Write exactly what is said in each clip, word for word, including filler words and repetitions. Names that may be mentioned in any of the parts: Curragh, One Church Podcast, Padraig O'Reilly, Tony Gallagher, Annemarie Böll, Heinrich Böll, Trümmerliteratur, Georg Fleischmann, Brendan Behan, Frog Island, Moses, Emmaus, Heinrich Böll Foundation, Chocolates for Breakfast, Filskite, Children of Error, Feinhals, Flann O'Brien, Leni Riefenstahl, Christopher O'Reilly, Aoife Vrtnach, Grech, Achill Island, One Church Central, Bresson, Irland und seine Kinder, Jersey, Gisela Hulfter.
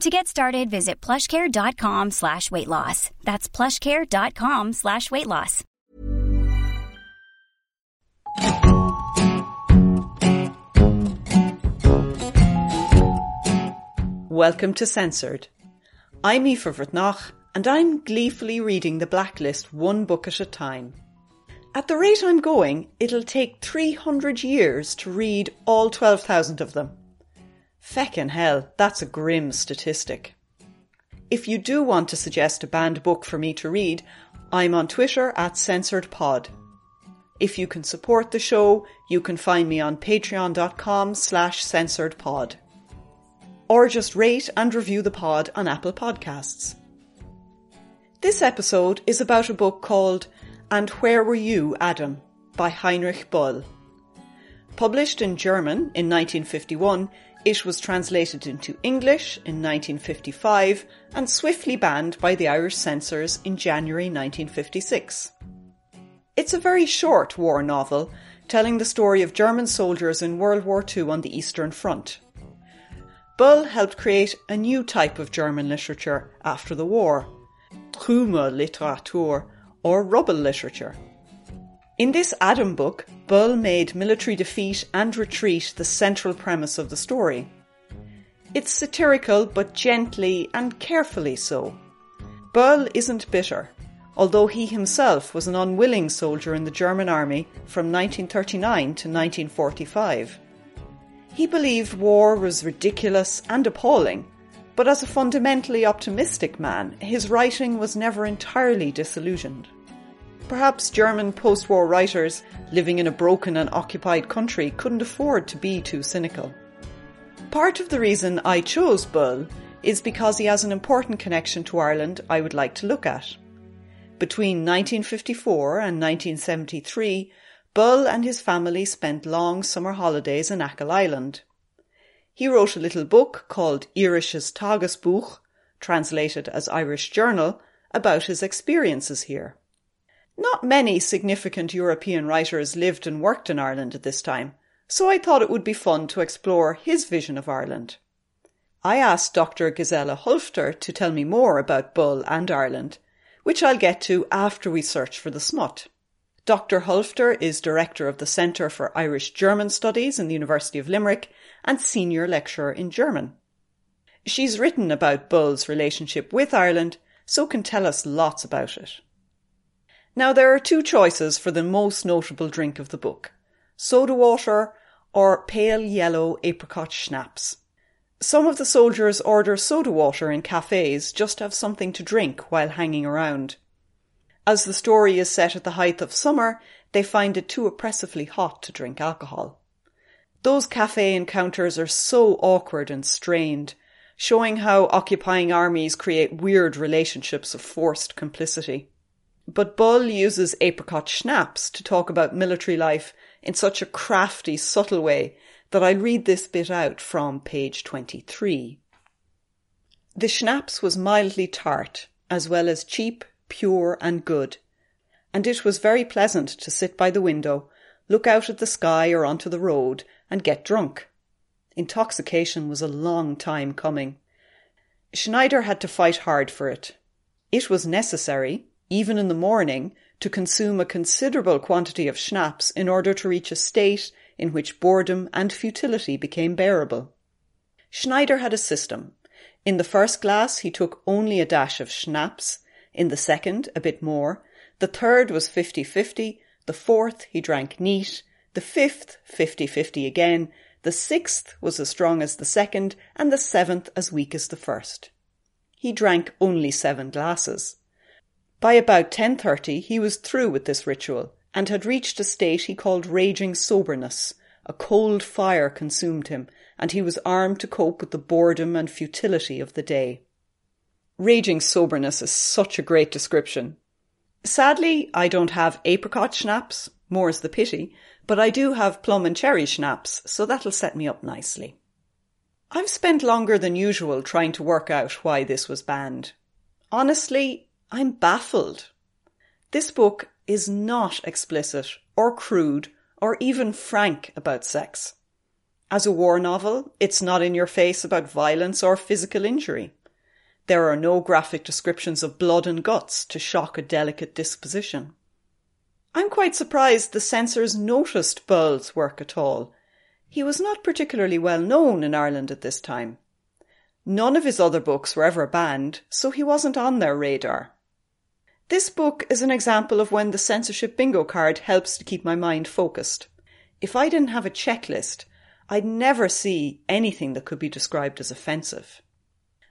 To get started, visit plushcare.com slash weight loss. That's plushcare.com slash weight loss. Welcome to Censored. I'm Aoife Vrtnach, and I'm gleefully reading The Blacklist one book at a time. At the rate I'm going, it'll take three hundred years to read all twelve thousand of them. Feckin' hell, that's a grim statistic. If you do want to suggest a banned book for me to read, I'm on Twitter at CensoredPod. If you can support the show, you can find me on patreon.com slash CensoredPod. Or just rate and review the pod on Apple Podcasts. This episode is about a book called And Where Were You, Adam? By Heinrich Böll. Published in German in nineteen fifty-one, it was translated into English in nineteen fifty-five and swiftly banned by the Irish censors in January nineteen fifty-six. It's a very short war novel telling the story of German soldiers in World War Two on the Eastern Front. Böll helped create a new type of German literature after the war, Trümmerliteratur, or rubble literature. In this Adam book, Böll made military defeat and retreat the central premise of the story. It's satirical, but gently and carefully so. Böll isn't bitter, although he himself was an unwilling soldier in the German army from nineteen thirty-nine to nineteen forty-five. He believed war was ridiculous and appalling, but as a fundamentally optimistic man, his writing was never entirely disillusioned. Perhaps German post-war writers living in a broken and occupied country couldn't afford to be too cynical. Part of the reason I chose Böll is because he has an important connection to Ireland I would like to look at. Between nineteen fifty-four and nineteen seventy-three, Böll and his family spent long summer holidays in Achill Island. He wrote a little book called Irisches Tagebuch, translated as Irish Journal, about his experiences here. Not many significant European writers lived and worked in Ireland at this time, so I thought it would be fun to explore his vision of Ireland. I asked Doctor Gisela Hulfter to tell me more about Böll and Ireland, which I'll get to after we search for the smut. Doctor Hulfter is director of the Centre for Irish-German Studies in the University of Limerick and senior lecturer in German. She's written about Böll's relationship with Ireland, so can tell us lots about it. Now, there are two choices for the most notable drink of the book: soda water or pale yellow apricot schnapps. Some of the soldiers order soda water in cafes just to have something to drink while hanging around. As the story is set at the height of summer, they find it too oppressively hot to drink alcohol. Those cafe encounters are so awkward and strained, showing how occupying armies create weird relationships of forced complicity. But Böll uses apricot schnapps to talk about military life in such a crafty, subtle way that I'll read this bit out from page twenty-three. The schnapps was mildly tart, as well as cheap, pure and good, and it was very pleasant to sit by the window, look out at the sky or onto the road, and get drunk. Intoxication was a long time coming. Schneider had to fight hard for it. It was necessary, even in the morning, to consume a considerable quantity of schnapps in order to reach a state in which boredom and futility became bearable. Schneider had a system. In the first glass he took only a dash of schnapps, in the second a bit more, The third was fifty-fifty, the fourth he drank neat, the fifth fifty-fifty again, the sixth was as strong as the second, and the seventh as weak as the first. He drank only seven glasses. By about ten thirty he was through with this ritual, and had reached a state he called raging soberness. A cold fire consumed him, and he was armed to cope with the boredom and futility of the day. Raging soberness is such a great description. Sadly, I don't have apricot schnapps, more's the pity, but I do have plum and cherry schnapps, so that'll set me up nicely. I've spent longer than usual trying to work out why this was banned. Honestly, I'm baffled. This book is not explicit or crude or even frank about sex. As a war novel, it's not in your face about violence or physical injury. There are no graphic descriptions of blood and guts to shock a delicate disposition. I'm quite surprised the censors noticed Böll's work at all. He was not particularly well known in Ireland at this time. None of his other books were ever banned, so he wasn't on their radar. This book is an example of when the censorship bingo card helps to keep my mind focused. If I didn't have a checklist, I'd never see anything that could be described as offensive.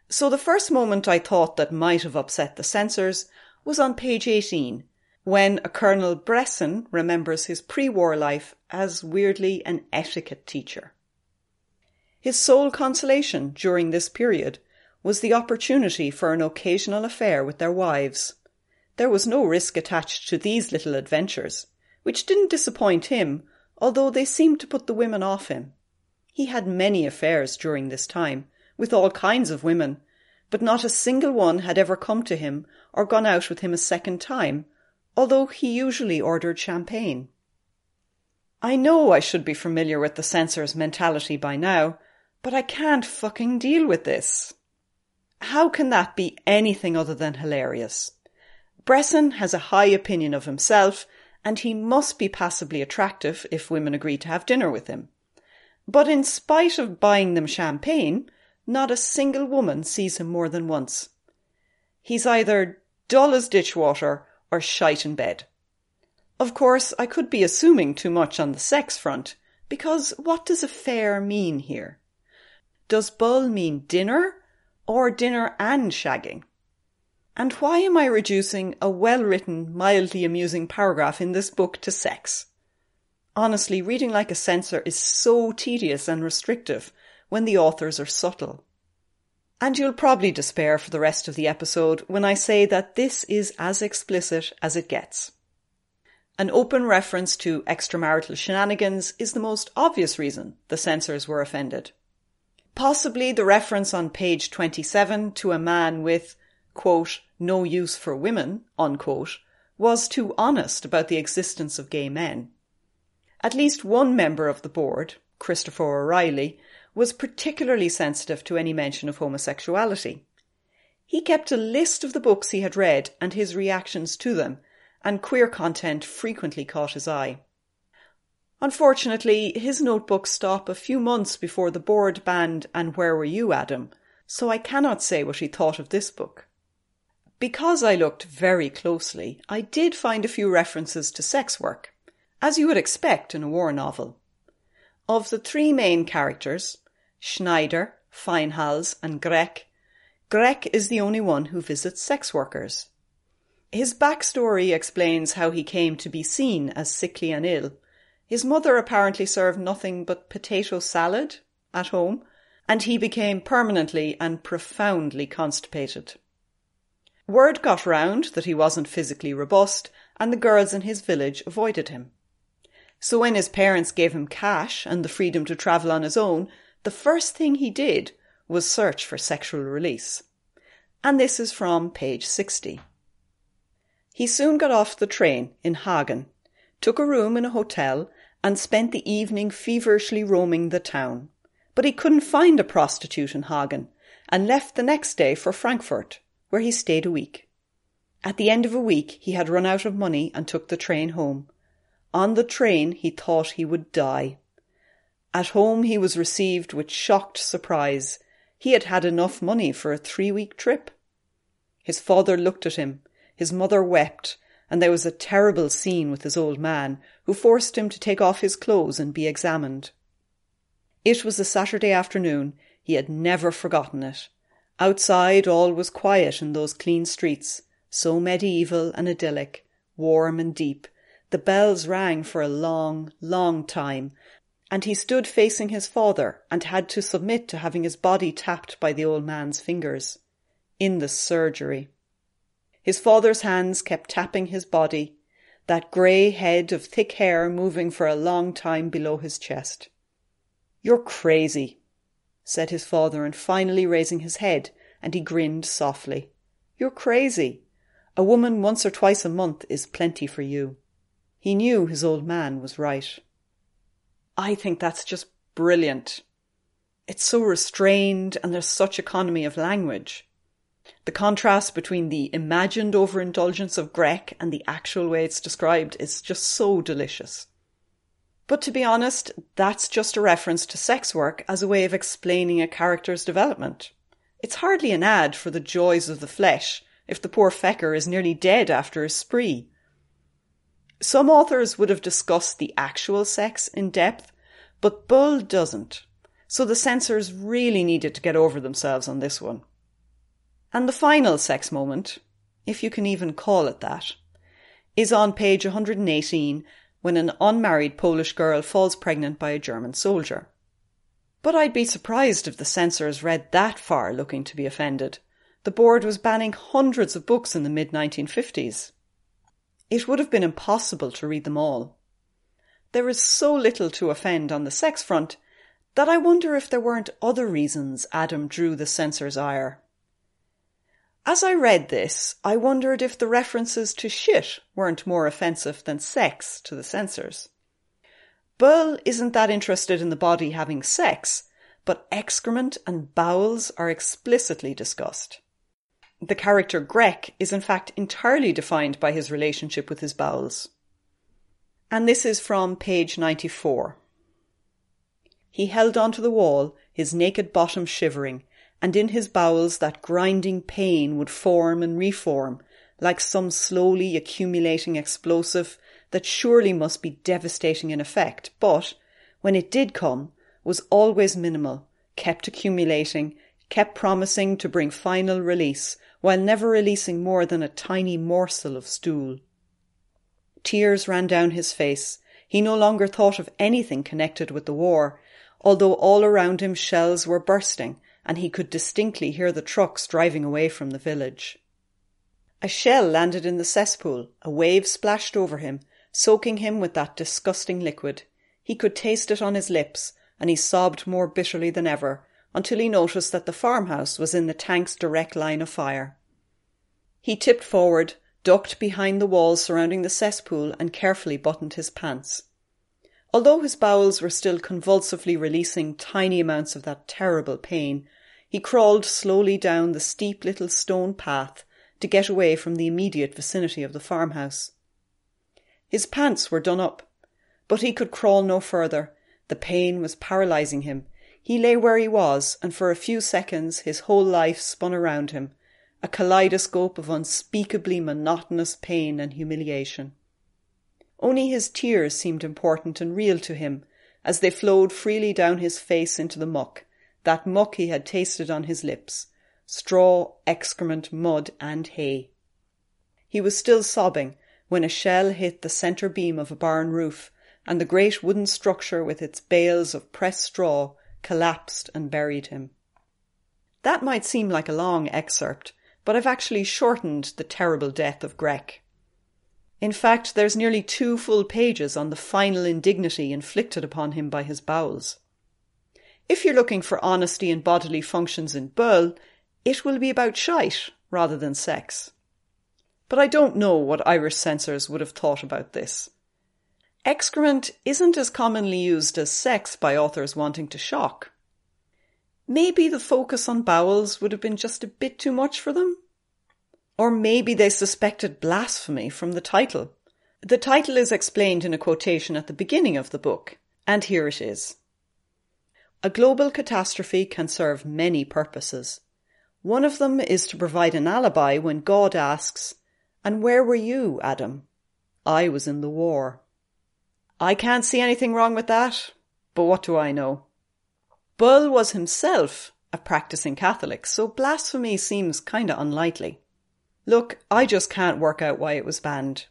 So the first moment I thought that might have upset the censors was on page eighteen, when a Colonel Bresson remembers his pre-war life as weirdly an etiquette teacher. His sole consolation during this period was the opportunity for an occasional affair with their wives. There was no risk attached to these little adventures, which didn't disappoint him, although they seemed to put the women off him. He had many affairs during this time, with all kinds of women, but not a single one had ever come to him or gone out with him a second time, although he usually ordered champagne. I know I should be familiar with the censor's mentality by now, but I can't fucking deal with this. How can that be anything other than hilarious? Bresson has a high opinion of himself, and he must be passably attractive if women agree to have dinner with him. But in spite of buying them champagne, not a single woman sees him more than once. He's either dull as ditch water or shite in bed. Of course, I could be assuming too much on the sex front, because what does affair mean here? Does Böll mean dinner, or dinner and shagging? And why am I reducing a well-written, mildly amusing paragraph in this book to sex? Honestly, reading like a censor is so tedious and restrictive when the authors are subtle. And you'll probably despair for the rest of the episode when I say that this is as explicit as it gets. An open reference to extramarital shenanigans is the most obvious reason the censors were offended. Possibly the reference on page twenty-seven to a man with, quote, no use for women, unquote, was too honest about the existence of gay men. At least one member of the board, Christopher O'Reilly, was particularly sensitive to any mention of homosexuality. He kept a list of the books he had read and his reactions to them, and queer content frequently caught his eye. Unfortunately, his notebooks stop a few months before the board banned And Where Were You, Adam?, so I cannot say what he thought of this book. Because I looked very closely, I did find a few references to sex work, as you would expect in a war novel. Of the three main characters, Schneider, Feinhals and Grech, Grech is the only one who visits sex workers. His backstory explains how he came to be seen as sickly and ill. His mother apparently served nothing but potato salad at home, and he became permanently and profoundly constipated. Word got round that he wasn't physically robust, and the girls in his village avoided him. So when his parents gave him cash and the freedom to travel on his own, the first thing he did was search for sexual release. And this is from page sixty. He soon got off the train in Hagen, took a room in a hotel, and spent the evening feverishly roaming the town. But he couldn't find a prostitute in Hagen, and left the next day for Frankfurt, where he stayed a week. At the end of a week he had run out of money and took the train home. On the train he thought he would die. At home he was received with shocked surprise. He had had enough money for a three-week trip. His father looked at him, his mother wept, and there was a terrible scene with his old man, who forced him to take off his clothes and be examined. It was a Saturday afternoon. He had never forgotten it. Outside all was quiet in those clean streets, so medieval and idyllic, warm and deep. The bells rang for a long, long time, and he stood facing his father and had to submit to having his body tapped by the old man's fingers. In the surgery. His father's hands kept tapping his body, that grey head of thick hair moving for a long time below his chest. "You're crazy," said his father, and finally raising his head, and he grinned softly. "You're crazy. A woman once or twice a month is plenty for you." He knew his old man was right. "I think that's just brilliant. It's so restrained, and there's such economy of language. The contrast between the imagined overindulgence of Grec and the actual way it's described is just so delicious. But to be honest, that's just a reference to sex work as a way of explaining a character's development. It's hardly an ad for the joys of the flesh if the poor fecker is nearly dead after a spree. Some authors would have discussed the actual sex in depth, but Böll doesn't, so the censors really needed to get over themselves on this one. And the final sex moment, if you can even call it that, is on page one hundred eighteen, when an unmarried Polish girl falls pregnant by a German soldier. But I'd be surprised if the censors read that far looking to be offended. The board was banning hundreds of books in the mid nineteen fifties. It would have been impossible to read them all. There is so little to offend on the sex front that I wonder if there weren't other reasons Adam drew the censors' ire. As I read this, I wondered if the references to shit weren't more offensive than sex to the censors. Böll isn't that interested in the body having sex, but excrement and bowels are explicitly discussed. The character Grec is in fact entirely defined by his relationship with his bowels. And this is from page ninety-four. "He held on to the wall, his naked bottom shivering, and in his bowels that grinding pain would form and reform, like some slowly accumulating explosive that surely must be devastating in effect, but, when it did come, was always minimal, kept accumulating, kept promising to bring final release, while never releasing more than a tiny morsel of stool. Tears ran down his face. He no longer thought of anything connected with the war, although all around him shells were bursting, and he could distinctly hear the trucks driving away from the village. A shell landed in the cesspool, a wave splashed over him, soaking him with that disgusting liquid. He could taste it on his lips, and he sobbed more bitterly than ever, until he noticed that the farmhouse was in the tank's direct line of fire. He tipped forward, ducked behind the walls surrounding the cesspool, and carefully buttoned his pants. Although his bowels were still convulsively releasing tiny amounts of that terrible pain, he crawled slowly down the steep little stone path to get away from the immediate vicinity of the farmhouse. His pants were done up, but he could crawl no further. The pain was paralysing him. He lay where he was, and for a few seconds his whole life spun around him, a kaleidoscope of unspeakably monotonous pain and humiliation. Only his tears seemed important and real to him, as they flowed freely down his face into the muck, that muck he had tasted on his lips, straw, excrement, mud, and hay. He was still sobbing when a shell hit the centre beam of a barn roof, and the great wooden structure with its bales of pressed straw collapsed and buried him." That might seem like a long excerpt, but I've actually shortened the terrible death of Grec. In fact, there's nearly two full pages on the final indignity inflicted upon him by his bowels. If you're looking for honesty in bodily functions in Böll, it will be about shite rather than sex. But I don't know what Irish censors would have thought about this. Excrement isn't as commonly used as sex by authors wanting to shock. Maybe the focus on bowels would have been just a bit too much for them? Or maybe they suspected blasphemy from the title. The title is explained in a quotation at the beginning of the book, and here it is. "A global catastrophe can serve many purposes. One of them is to provide an alibi when God asks, And where were you, Adam? I was in the war. I can't see anything wrong with that, but what do I know? Böll was himself a practicing Catholic, so blasphemy seems kind of unlikely. Look, I just can't work out why it was banned.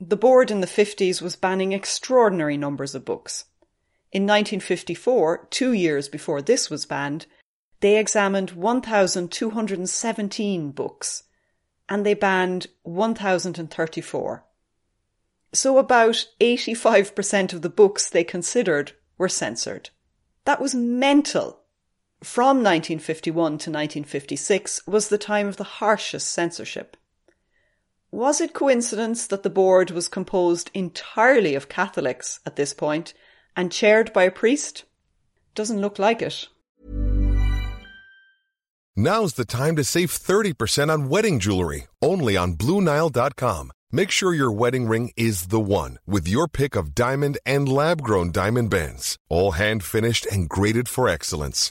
The board in the fifties was banning extraordinary numbers of books. In nineteen fifty-four, two years before this was banned, they examined one thousand two hundred seventeen books, and they banned one thousand thirty-four. So about eighty-five percent of the books they considered were censored. That was mental. From nineteen fifty-one to nineteen fifty-six was the time of the harshest censorship. Was it coincidence that the board was composed entirely of Catholics at this point and chaired by a priest? Doesn't look like it. Now's the time to save thirty percent on wedding jewelry, only on Blue Nile dot com. Make sure your wedding ring is the one with your pick of diamond and lab-grown diamond bands, all hand-finished and graded for excellence.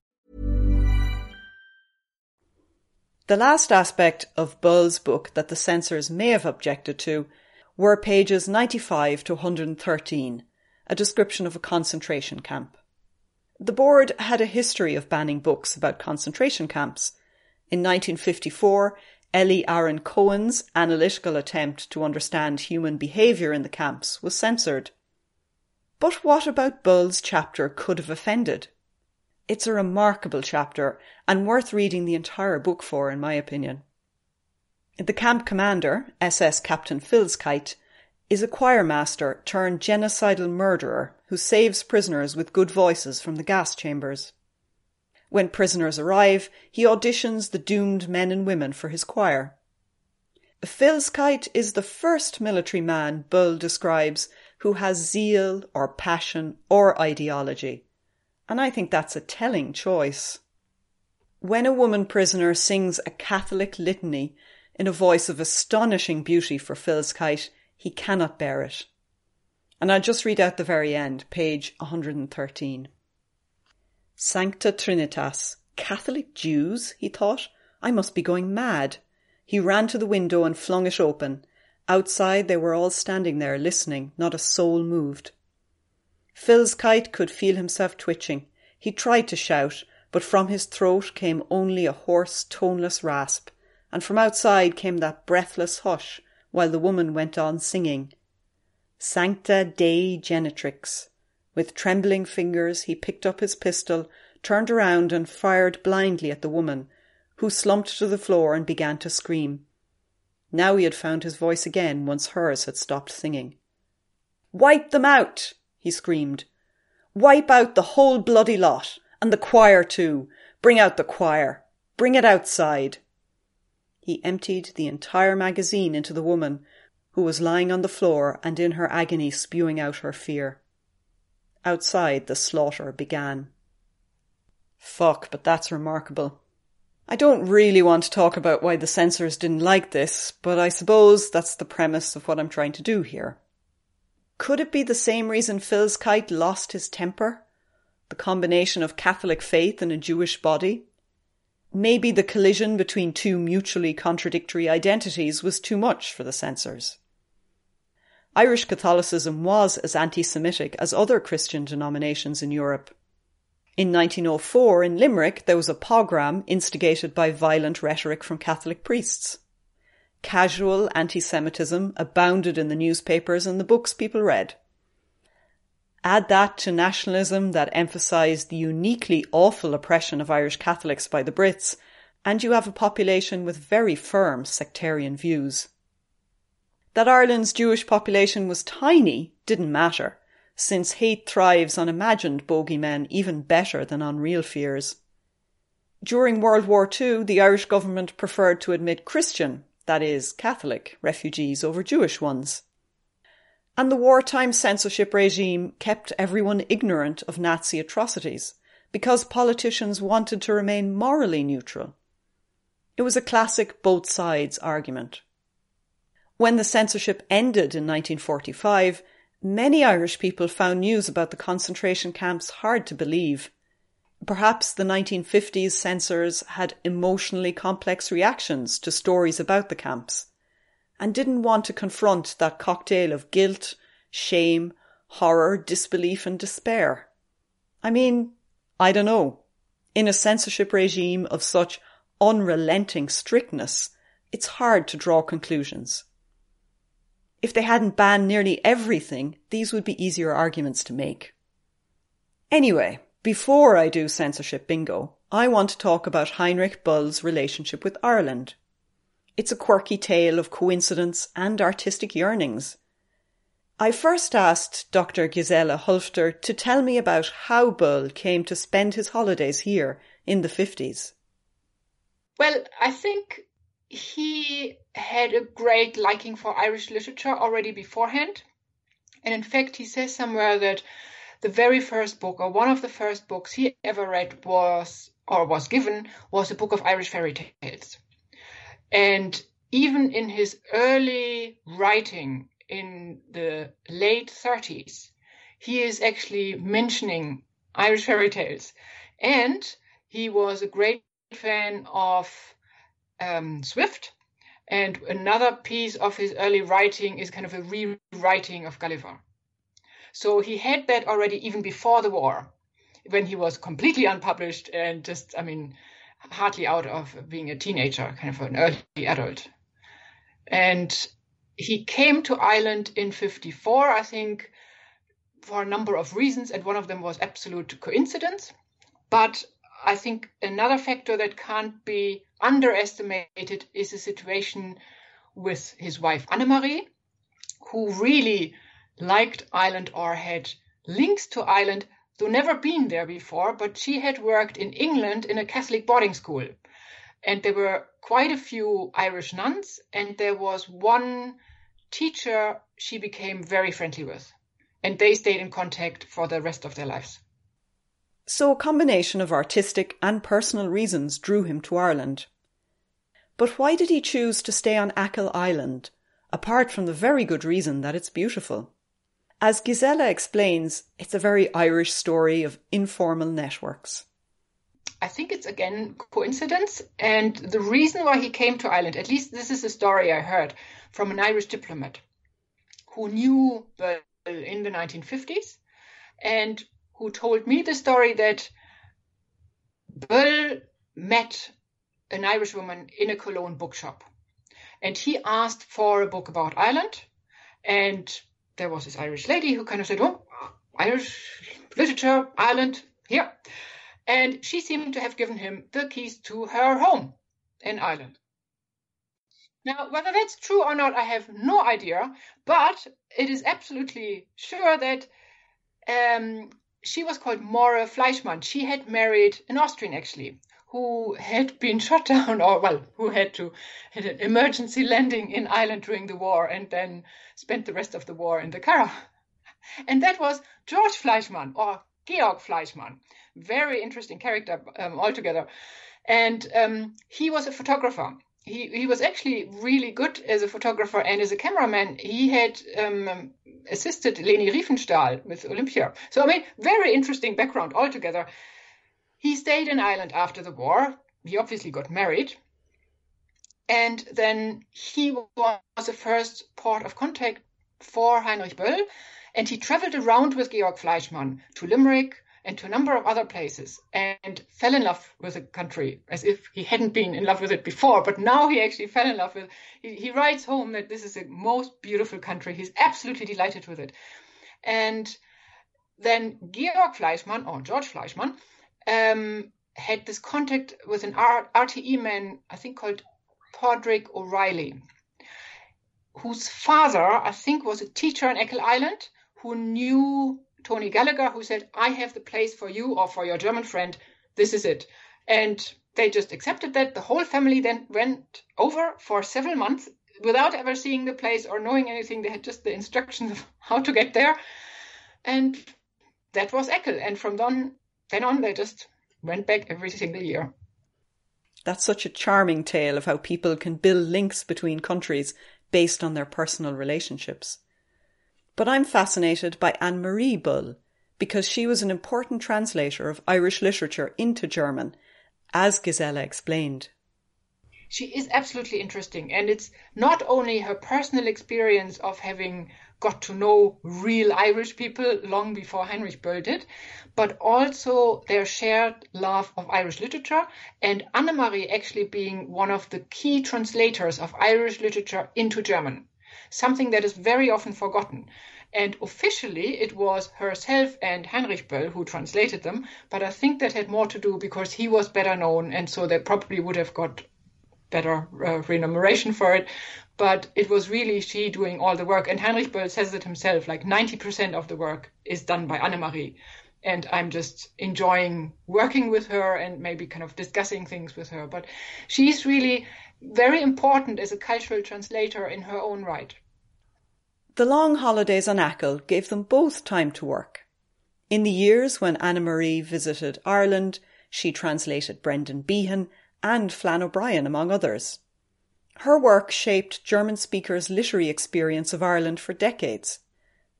The last aspect of Böll's book that the censors may have objected to were pages ninety-five to one hundred thirteen, a description of a concentration camp. The board had a history of banning books about concentration camps. In nineteen fifty-four, Ellie Aaron Cohen's analytical attempt to understand human behaviour in the camps was censored. But what about Böll's chapter could have offended? It's a remarkable chapter and worth reading the entire book for, in my opinion. The camp commander, S S Captain Filskite, is a choirmaster turned genocidal murderer who saves prisoners with good voices from the gas chambers. When prisoners arrive, he auditions the doomed men and women for his choir. Filskite is the first military man Böll describes who has zeal or passion or ideology, and I think that's a telling choice. When a woman prisoner sings a Catholic litany in a voice of astonishing beauty for Filskite, he cannot bear it. And I'll just read out the very end, page one hundred thirteen. Sancta Trinitas. Catholic Jews, he thought. I must be going mad. He ran to the window and flung it open. Outside they were all standing there, listening, not a soul moved. Filskite could feel himself twitching. He tried to shout, but from his throat came only a hoarse, toneless rasp, and from outside came that breathless hush, while the woman went on singing. Sancta Dei Genitrix. With trembling fingers he picked up his pistol, turned around and fired blindly at the woman, who slumped to the floor and began to scream. Now he had found his voice again once hers had stopped singing. "Wipe them out!" he screamed. "Wipe out the whole bloody lot, and the choir too! Bring out the choir! Bring it outside!" He emptied the entire magazine into the woman, who was lying on the floor and in her agony spewing out her fear. Outside, the slaughter began. Fuck, but that's remarkable. I don't really want to talk about why the censors didn't like this, but I suppose that's the premise of what I'm trying to do here. Could it be the same reason Filskite lost his temper? The combination of Catholic faith and a Jewish body? Maybe the collision between two mutually contradictory identities was too much for the censors. Irish Catholicism was as anti-Semitic as other Christian denominations in Europe. In nineteen oh four, in Limerick, there was a pogrom instigated by violent rhetoric from Catholic priests. Casual anti-Semitism abounded in the newspapers and the books people read. Add that to nationalism that emphasised the uniquely awful oppression of Irish Catholics by the Brits, and you have a population with very firm sectarian views. That Ireland's Jewish population was tiny didn't matter, since hate thrives on imagined bogeymen even better than on real fears. During World War Two, the Irish government preferred to admit Christian, that is, Catholic, refugees over Jewish ones. And the wartime censorship regime kept everyone ignorant of Nazi atrocities, because politicians wanted to remain morally neutral. It was a classic both sides argument. When the censorship ended in nineteen forty-five, many Irish people found news about the concentration camps hard to believe. Perhaps the nineteen fifties censors had emotionally complex reactions to stories about the camps, and didn't want to confront that cocktail of guilt, shame, horror, disbelief and despair. I mean, I don't know. In a censorship regime of such unrelenting strictness, it's hard to draw conclusions. If they hadn't banned nearly everything, these would be easier arguments to make. Anyway, before I do censorship bingo, I want to talk about Heinrich Böll's relationship with Ireland. It's a quirky tale of coincidence and artistic yearnings. I first asked Doctor Gisela Hulfter to tell me about how Böll came to spend his holidays here in the fifties. Well, I think he had a great liking for Irish literature already beforehand. And in fact, he says somewhere that the very first book, or one of the first books he ever read was, or was given, was a book of Irish fairy tales. And even in his early writing in the late thirties, he is actually mentioning Irish fairy tales. And he was a great fan of Um, Swift, and another piece of his early writing is kind of a rewriting of Gulliver. So he had that already even before the war, when he was completely unpublished and just, I mean, hardly out of being a teenager, kind of an early adult. And he came to Ireland in fifty-four, I think, for a number of reasons, and one of them was absolute coincidence. But I think another factor that can't be underestimated is the situation with his wife Annemarie, who really liked Ireland or had links to Ireland, though never been there before, but she had worked in England in a Catholic boarding school. And there were quite a few Irish nuns, and there was one teacher she became very friendly with. And they stayed in contact for the rest of their lives. So a combination of artistic and personal reasons drew him to Ireland. But why did he choose to stay on Achill Island, apart from the very good reason that it's beautiful? As Gisela explains, it's a very Irish story of informal networks. I think it's, again, coincidence. And the reason why he came to Ireland, at least this is a story I heard from an Irish diplomat who knew Böll in the nineteen fifties and who told me the story that Böll met an Irish woman in a Cologne bookshop. And he asked for a book about Ireland. And there was this Irish lady who kind of said, oh, Irish literature, Ireland, here. And she seemed to have given him the keys to her home in Ireland. Now, whether that's true or not, I have no idea. But it is absolutely sure that um, she was called Maura Fleischmann. She had married an Austrian, actually, who had been shot down, or, well, who had to had an emergency landing in Ireland during the war and then spent the rest of the war in the Curragh. And that was Georg Fleischmann, or Georg Fleischmann. Very interesting character um, altogether. And um, he was a photographer. He he was actually really good as a photographer and as a cameraman. He had um, assisted Leni Riefenstahl with Olympia. So, I mean, very interesting background altogether. He stayed in Ireland after the war. He obviously got married. And then he was the first port of contact for Heinrich Böll. And he traveled around with Georg Fleischmann to Limerick and to a number of other places, and fell in love with the country, as if he hadn't been in love with it before, but now he actually fell in love with it. He, he writes home that this is the most beautiful country. He's absolutely delighted with it. And then Georg Fleischmann, or Georg Fleischmann, um, had this contact with an R T E man, I think called Padraig O'Reilly, whose father, I think, was a teacher in Ekel Island who knew Tony Gallagher, who said, I have the place for you or for your German friend. This is it. And they just accepted that. The whole family then went over for several months without ever seeing the place or knowing anything. They had just the instructions of how to get there. And that was Ekel. And from then, then on, they just went back every single year. That's such a charming tale of how people can build links between countries based on their personal relationships. But I'm fascinated by Annemarie Böll, because she was an important translator of Irish literature into German, as Gisela explained. She is absolutely interesting, and it's not only her personal experience of having got to know real Irish people long before Heinrich Böll did, but also their shared love of Irish literature, and Annemarie actually being one of the key translators of Irish literature into German, something that is very often forgotten. And officially it was herself and Heinrich Böll who translated them, but I think that had more to do because he was better known, and so they probably would have got better uh, remuneration for it, but it was really she doing all the work. And Heinrich Böll says it himself, like ninety percent of the work is done by Annemarie, and I'm just enjoying working with her and maybe kind of discussing things with her, but she's really very important as a cultural translator in her own right. The long holidays on Achill gave them both time to work. In the years when Annemarie visited Ireland, she translated Brendan Behan and Flann O'Brien, among others. Her work shaped German speakers' literary experience of Ireland for decades,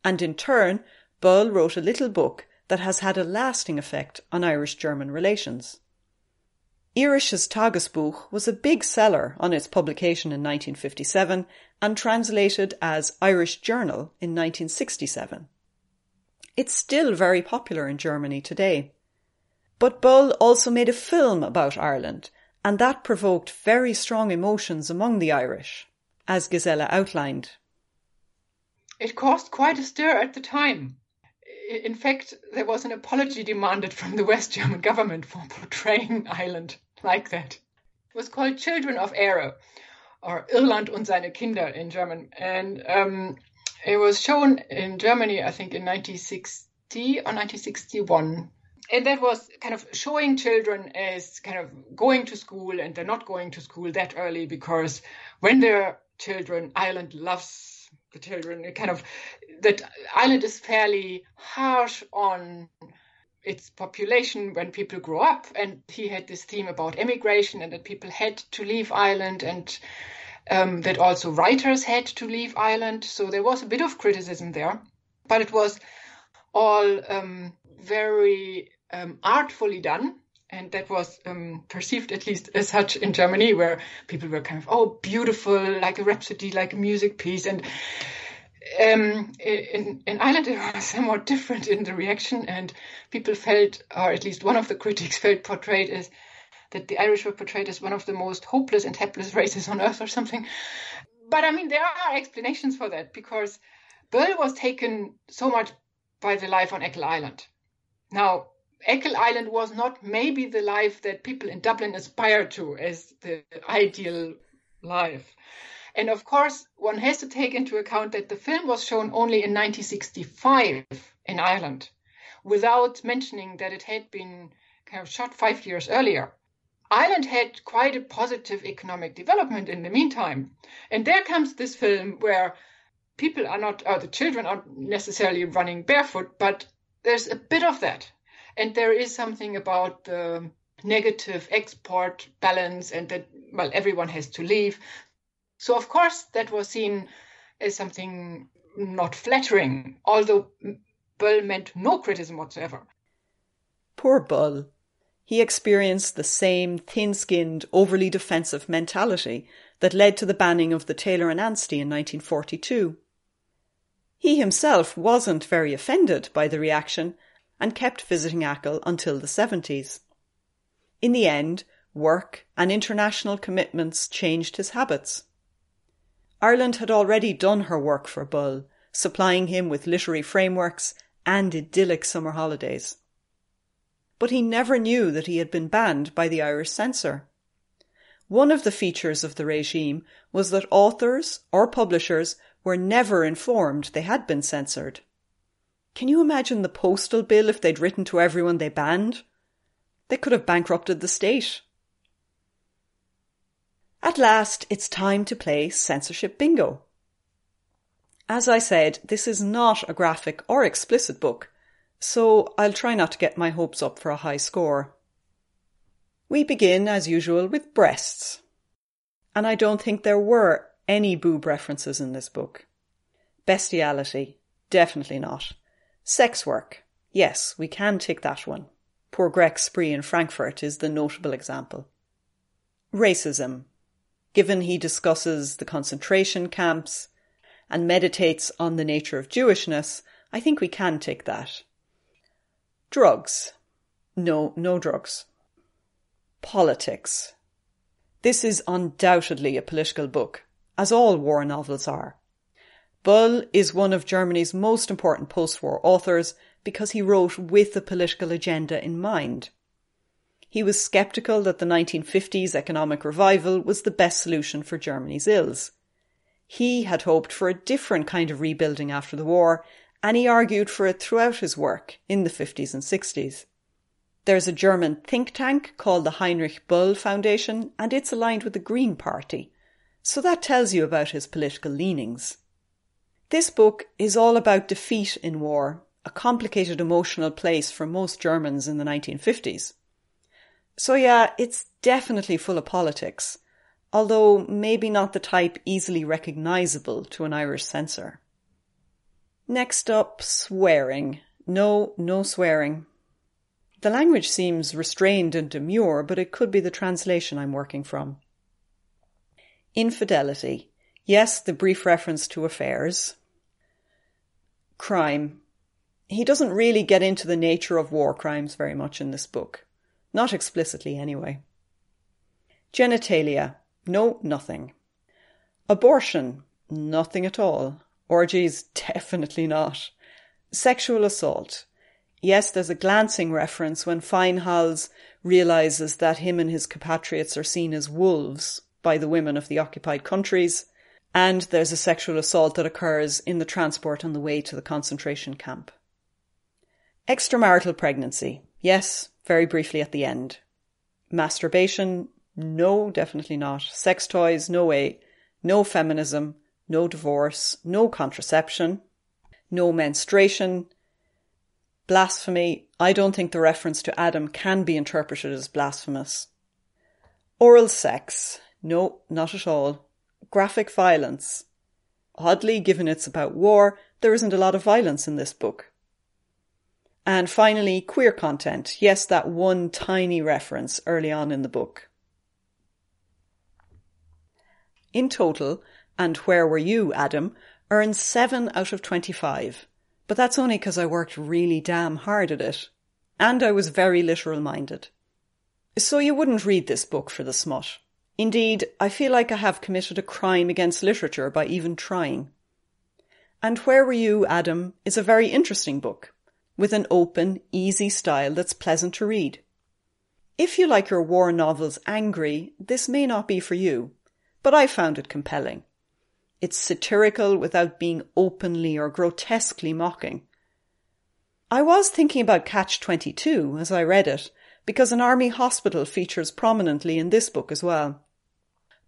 and in turn, Böll wrote a little book that has had a lasting effect on Irish-German relations. Irisches Tagebuch was a big seller on its publication in nineteen fifty-seven and translated as Irish Journal in nineteen sixty-seven. It's still very popular in Germany today. But Böll also made a film about Ireland, and that provoked very strong emotions among the Irish, as Gisela outlined. It caused quite a stir at the time. In fact, there was an apology demanded from the West German government for portraying Ireland like that. It was called Children of Error, or Irland und seine Kinder in German. And um, it was shown in Germany, I think, in nineteen sixty or nineteen sixty-one. And that was kind of showing children as kind of going to school, and they're not going to school that early because when they're children, Ireland loves the children. It kind of, that Ireland is fairly harsh on its population when people grow up. And he had this theme about emigration and that people had to leave Ireland, and um, that also writers had to leave Ireland. So there was a bit of criticism there, but it was all um, very Um, artfully done, and that was um, perceived at least as such in Germany, where people were kind of, oh, beautiful, like a rhapsody, like a music piece. And um, in, in Ireland it was somewhat different in the reaction, and people felt, or at least one of the critics felt, portrayed as that the Irish were portrayed as one of the most hopeless and helpless races on earth or something. But I mean, there are explanations for that, because Böll was taken so much by the life on Ekel Island. Now, Ekel Island was not maybe the life that people in Dublin aspire to as the ideal life. And of course, one has to take into account that the film was shown only in nineteen sixty-five in Ireland, without mentioning that it had been kind of shot five years earlier. Ireland had quite a positive economic development in the meantime. And there comes this film where people are not, or the children aren't necessarily running barefoot, but there's a bit of that. And there is something about the negative export balance and that, well, everyone has to leave. So, of course, that was seen as something not flattering, although Böll meant no criticism whatsoever. Poor Böll. He experienced the same thin-skinned, overly defensive mentality that led to the banning of the Taylor and Anstey in nineteen forty-two. He himself wasn't very offended by the reaction, and kept visiting Achill until the seventies. In the end, work and international commitments changed his habits. Ireland had already done her work for Böll, supplying him with literary frameworks and idyllic summer holidays. but he never knew that he had been banned by the Irish censor. One of the features of the regime was that authors or publishers were never informed they had been censored. Can you imagine the postal bill if they'd written to everyone they banned? They could have bankrupted the state. At last, it's time to play censorship bingo. As I said, this is not a graphic or explicit book, so I'll try not to get my hopes up for a high score. We begin, as usual, with breasts. And I don't think there were any boob references in this book. Bestiality, definitely not. Sex work, yes, we can tick that one. Poor Greg's spree in Frankfurt is the notable example. Racism, given he discusses the concentration camps and meditates on the nature of Jewishness, I think we can take that. Drugs. No, no drugs. Politics. This is undoubtedly a political book, as all war novels are. Böll is one of Germany's most important post-war authors because he wrote with a political agenda in mind. He was sceptical that the nineteen fifties economic revival was the best solution for Germany's ills. He had hoped for a different kind of rebuilding after the war, and he argued for it throughout his work in the fifties and sixties. There's a German think tank called the Heinrich Böll Foundation, and it's aligned with the Green Party, so that tells you about his political leanings. This book is all about defeat in war, a complicated emotional place for most Germans in the nineteen fifties. So yeah, it's definitely full of politics, although maybe not the type easily recognisable to an Irish censor. Next up, swearing. No, no swearing. The language seems restrained and demure, but it could be the translation I'm working from. Infidelity. Yes, the brief reference to affairs. Crime. He doesn't really get into the nature of war crimes very much in this book. Not explicitly, anyway. Genitalia. No, nothing. Abortion. Nothing at all. Orgies. Definitely not. Sexual assault. Yes, there's a glancing reference when Feinhals realises that him and his compatriots are seen as wolves by the women of the occupied countries, and there's a sexual assault that occurs in the transport on the way to the concentration camp. Extramarital pregnancy. Yes, very briefly at the end. Masturbation? No, definitely not. Sex toys? No way. No feminism. No divorce. No contraception. No menstruation. Blasphemy? I don't think the reference to Adam can be interpreted as blasphemous. Oral sex? No, not at all. Graphic violence? Oddly, given it's about war, there isn't a lot of violence in this book. And finally, queer content. Yes, that one tiny reference early on in the book. In total, And Where Were You, Adam? Earned seven out of twenty-five. But that's only because I worked really damn hard at it. And I was very literal-minded. So you wouldn't read this book for the smut. Indeed, I feel like I have committed a crime against literature by even trying. And Where Were You, Adam? Is a very interesting book, with an open, easy style that's pleasant to read. If you like your war novels angry, this may not be for you, but I found it compelling. It's satirical without being openly or grotesquely mocking. I was thinking about Catch twenty-two as I read it, because an army hospital features prominently in this book as well.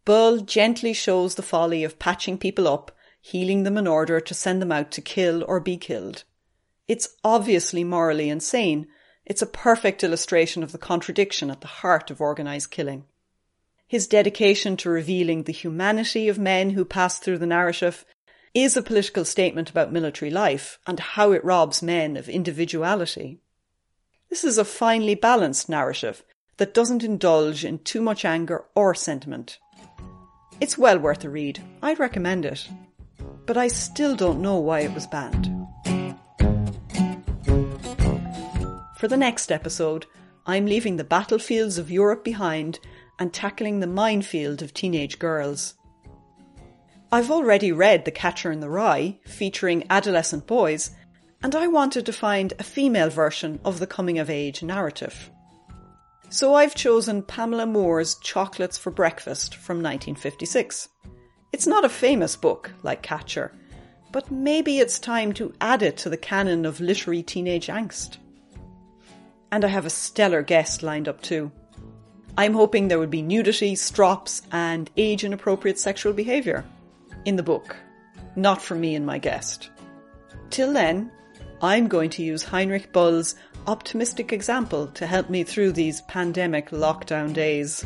Böll gently shows the folly of patching people up, healing them in order to send them out to kill or be killed. It's obviously morally insane. It's a perfect illustration of the contradiction at the heart of organised killing. His dedication to revealing the humanity of men who pass through the narrative is a political statement about military life and how it robs men of individuality. This is a finely balanced narrative that doesn't indulge in too much anger or sentiment. It's well worth a read. I'd recommend it. But I still don't know why it was banned. For the next episode, I'm leaving the battlefields of Europe behind and tackling the minefield of teenage girls. I've already read The Catcher in the Rye, featuring adolescent boys, and I wanted to find a female version of the coming-of-age narrative. so I've chosen Pamela Moore's Chocolates for Breakfast from nineteen fifty-six. It's not a famous book, like Catcher, but maybe it's time to add it to the canon of literary teenage angst. And I have a stellar guest lined up too. I'm hoping there would be nudity, strops, and age-inappropriate sexual behaviour in the book. Not from me and my guest. Till then, I'm going to use Heinrich Böll's optimistic example to help me through these pandemic lockdown days.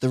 The